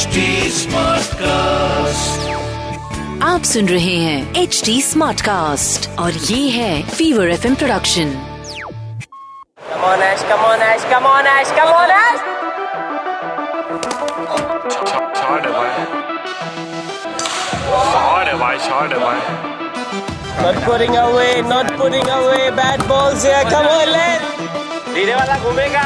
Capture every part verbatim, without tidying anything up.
H T Smartcast, आप सुन रहे हैं एच टी स्मार्टकास्ट और ये है Fever F M production. Come on, Ash, come on, Ash, come on, Ash, come on, Ash. Shot है भाई, shot है भाई, shot है भाई. Not putting away, not putting away, bad balls here. Come on, let's. धीरे वाला घूमेगा.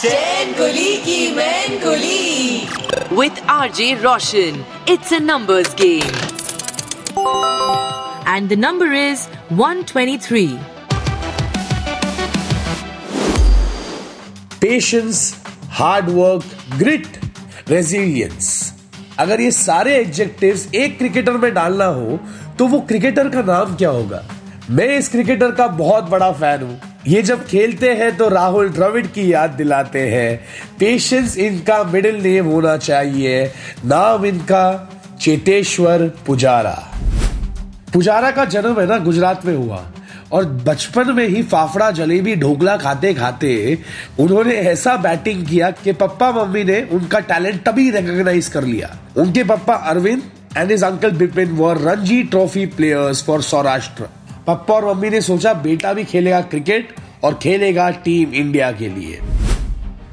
चैन गुली की मैन गुली with R J Roshan. It's a numbers game and the number is one twenty-three. Patience, hard work, grit, resilience. अगर ये सारे एडजेक्टिव्स एक क्रिकेटर में डालना हो तो वो क्रिकेटर का नाम क्या होगा? मैं इस क्रिकेटर का बहुत बड़ा फैन हूँ. ये जब खेलते हैं तो राहुल द्रविड़ की याद दिलाते हैं. पेशेंस इनका मिडिल नेम होना चाहिए. नाम इनका चेतेश्वर पुजारा. पुजारा का जन्म है ना गुजरात में हुआ और बचपन में ही फाफड़ा जलेबी ढोकला खाते खाते उन्होंने ऐसा बैटिंग किया कि पप्पा मम्मी ने उनका टैलेंट तभी रिकॉग्नाइज कर लिया. उनके पप्पा Arvind and his uncle Bipin were Ranji trophy players for Saurashtra. पप्पा और मम्मी ने सोचा बेटा भी खेलेगा क्रिकेट और खेलेगा टीम इंडिया के लिए.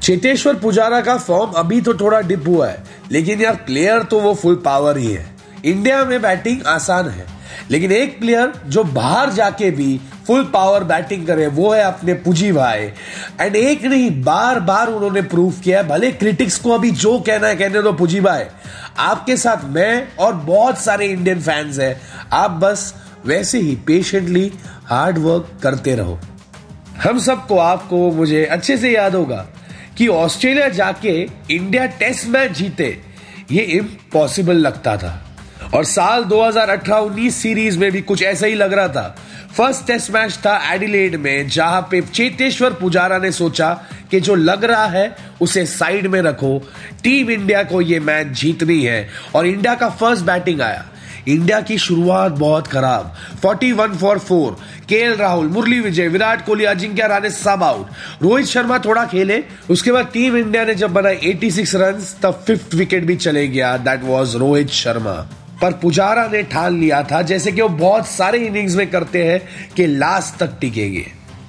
चेतेश्वर पुजारा का फॉर्म अभी तो थोड़ा डिप हुआ है, लेकिन यार प्लेयर तो वो फुल पावर ही है. इंडिया में बैटिंग आसान है, लेकिन एक प्लेयर जो बाहर जाके भी फुल पावर बैटिंग करे वो है अपने पुजी भाई. एंड एक नहीं बार बार उन्होंने प्रूव किया है. भले क्रिटिक्स को अभी जो कहना है कहने दो, पुजी भाई आपके साथ मैं और बहुत सारे इंडियन फैंस हैं. आप बस वैसे ही पेशेंटली हार्ड वर्क करते रहो. हम सबको, आपको, मुझे अच्छे से याद होगा कि ऑस्ट्रेलिया जाके इंडिया टेस्ट मैच जीते ये इम्पॉसिबल लगता था और साल दो हज़ार अठारह उन्नीस सीरीज में भी कुछ ऐसा ही लग रहा था. फर्स्ट टेस्ट मैच था एडिलेड में, जहां पे चेतेश्वर पुजारा ने सोचा कि जो लग रहा है उसे साइड में रखो, टीम इंडिया को ये मैच जीतनी है. और इंडिया का फर्स्ट बैटिंग आया. इंडिया की शुरुआत बहुत खराब, इकतालीस फॉर चार. केएल राहुल, मुरली विजय, विराट कोहली, अजिंक्य राणे सब आउट. रोहित शर्मा थोड़ा खेले. उसके बाद टीम इंडिया ने जब बनाए छियासी रन तब फिफ्थ विकेट भी चले गया. That was Rohit Sharma. पर पुजारा ने ठान लिया था, जैसे कि वो बहुत सारे इनिंग्स में करते हैं, कि लास्ट तक टिकेंगे.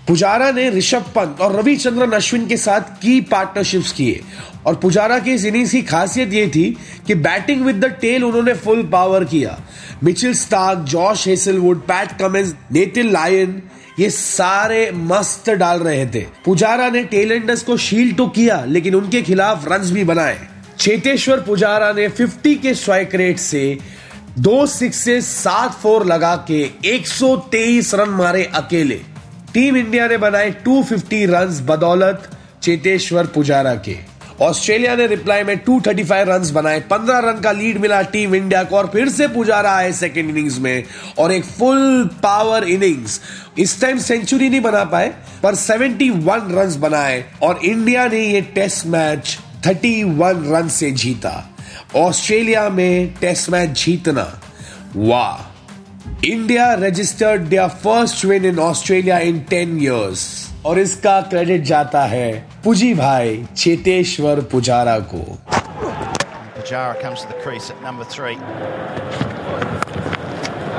पुजारा ने ऋषभ पंत और रविचंद्रन अश्विन के साथ की पार्टनरशिप्स किए और पुजारा की इस इनिंग्स की खासियत ये थी कि बैटिंग विद द टेल उन्होंने फुल पावर किया. Mitchell Starc, Josh Hazlewood, Pat Cummins, Nathan Lyon ये सारे मस्त डाल रहे थे. पुजारा ने टेलेंडर्स को शील्ड तो किया, लेकिन उनके खिलाफ रन्स भी बनाए. चेतेश्वर पुजारा ने पचास के स्ट्राइक रेट से दो सिक्स से सात फोर लगा के एक सौ तेईस रन मारे अकेले. टीम इंडिया ने बनाए दो सौ पचास रन्स बदौलत चेतेश्वर पुजारा के. ऑस्ट्रेलिया ने रिप्लाई में दो सौ पैंतीस रन्स बनाए, पंद्रह रन का लीड मिला टीम इंडिया को और फिर से पुजारा आए सेकेंड इनिंग्स में और एक फुल पावर इनिंग्स. इस टाइम सेंचुरी नहीं बना पाए पर इकहत्तर रन्स बनाए और इंडिया ने ये टेस्ट मैच इकतीस रन से जीता. ऑस्ट्रेलिया में टेस्ट मैच जीतना, वाह. India registered their first win in Australia in ten years और इसका क्रेडिट जाता है पुजी भाई चेतेश्वर पुजारा को. Pujara comes to the crease at number three.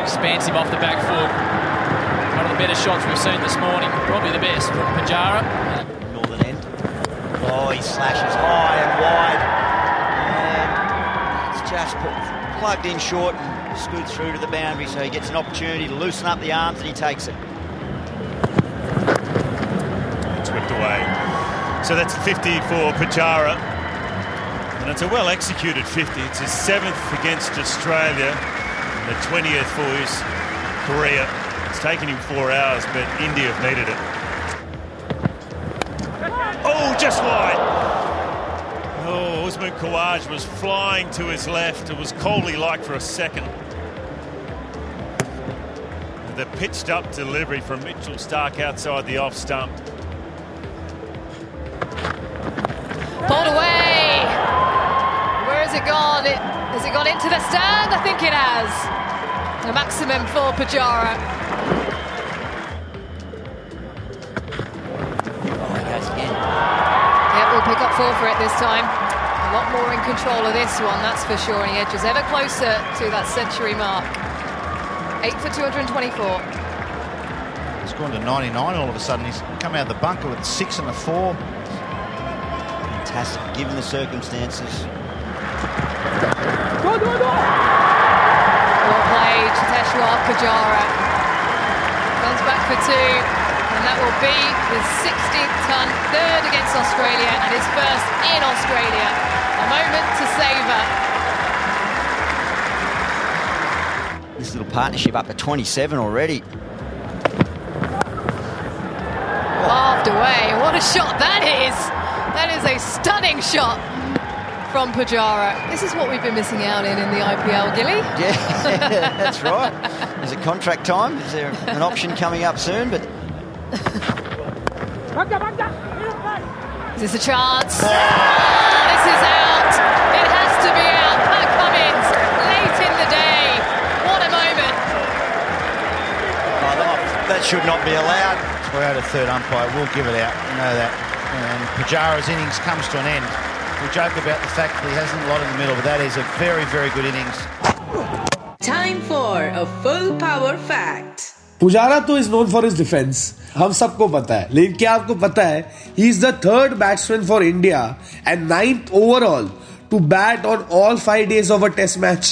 Expands him off the back foot. One of the better shots we've seen this morning. Probably the best from Pujara. Northern end. Oh, he slashes high and wide. And it's just plugged in short. Scoots through to the boundary, so he gets an opportunity to loosen up the arms and he takes it. It's whipped away. So that's fifty for Pujara. And it's a well-executed fifty. It's his seventh against Australia and the twentieth for his career. It's taken him four hours, but India have needed it. Oh, just wide. Oh, Usman Khawaja was flying to his left. It was Kohli-like for a second. The pitched-up delivery from Mitchell Starc outside the off-stump. Ball away! Where has it gone? It, has it gone into the stand? I think it has. A maximum for Pujara. Oh, he goes again. fall for it this time. A lot more in control of this one, that's for sure, and he edges ever closer to that century mark. eight for two twenty-four. He's gone to ninety-nine all of a sudden. He's come out of the bunker with six and a four. Fantastic, given the circumstances. Go, go, go! Well played, Cheteshwar Pujara. Comes back for two, and that will be his sixteenth ton, third against Australia, and his first in Australia. A moment to savour. This little partnership up to twenty-seven already. Laughed away. What a shot that is! That is a stunning shot from Pujara. This is what we've been missing out in in the I P L, Gilly. Yeah, that's right. Is it contract time? Is there an option coming up soon? But is this a chance? Oh, this is out. It has to be out. Pat Cummins, late in the day. What a moment. Oh, that should not be allowed. Toyota third umpire will give it out. You know that. And Pujara's innings comes to an end. We joke about the fact that he hasn't a lot in the middle, but that is a very, very good innings. Time for a full power fact. Pujara to is known for his defense. हम सबको पता है, लेकिन क्या आपको पता है? He is the third batsman for India and ninth overall to bat on all five days of a test match.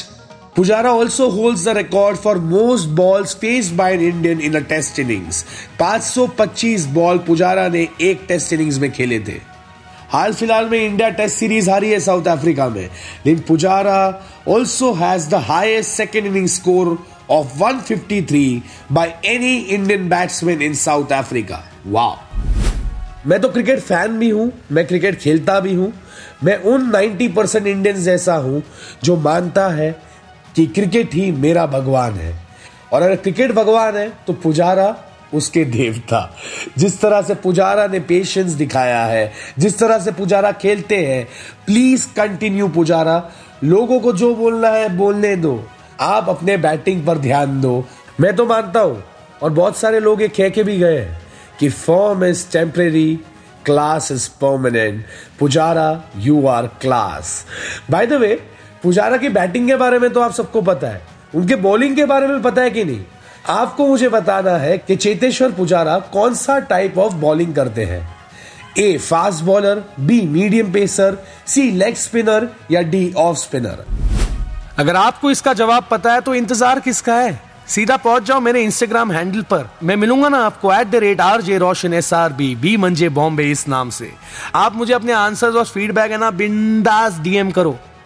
Pujara also holds the record for most balls faced by an Indian in a test innings. five hundred twenty-five ball Pujara ने एक test innings में खेले थे. हाल फिलहाल में India test series हारी है south Africa में, लेकिन Pujara also has the highest second inning score of one fifty-three by any Indian batsman in South Africa. वाह. मैं तो क्रिकेट फैन भी हूं, मैं क्रिकेट खेलता भी हूं. मैं उन ninety percent इंडियंस जैसा हूं जो मानता है कि क्रिकेट ही मेरा भगवान है, और अगर क्रिकेट भगवान है तो पुजारा उसके देवता. जिस तरह से पुजारा ने पेशेंस दिखाया है, जिस तरह से पुजारा खेलते हैं, प्लीज कंटिन्यू पुजारा. लोगों को जो बोलना है बोलने दो, आप अपने बैटिंग पर ध्यान दो. मैं तो मानता हूं, और बहुत सारे लोग ये कह के भी गए हैं कि form is temporary, class is permanent. Pujara, you are class. By the way, Pujara की बैटिंग के बारे में तो आप सबको पता है, उनके बॉलिंग के बारे में पता है कि नहीं? आपको मुझे बताना है कि चेतेश्वर पुजारा कौन सा टाइप ऑफ बॉलिंग करते हैं. A fast bowler, B medium pacer, C leg spinner, या डी ऑफ स्पिनर. अगर आपको इसका जवाब पता है तो इंतजार किसका है? सीधा पहुंच जाओ मेरे इंस्टाग्राम हैंडल पर. मैं मिलूंगा ना आपको at the rate R J Roshan S R B B मंजे बॉम्बे इस नाम से. आप मुझे अपने आंसर्स और फीडबैक है ना बिंदास डीएम करो.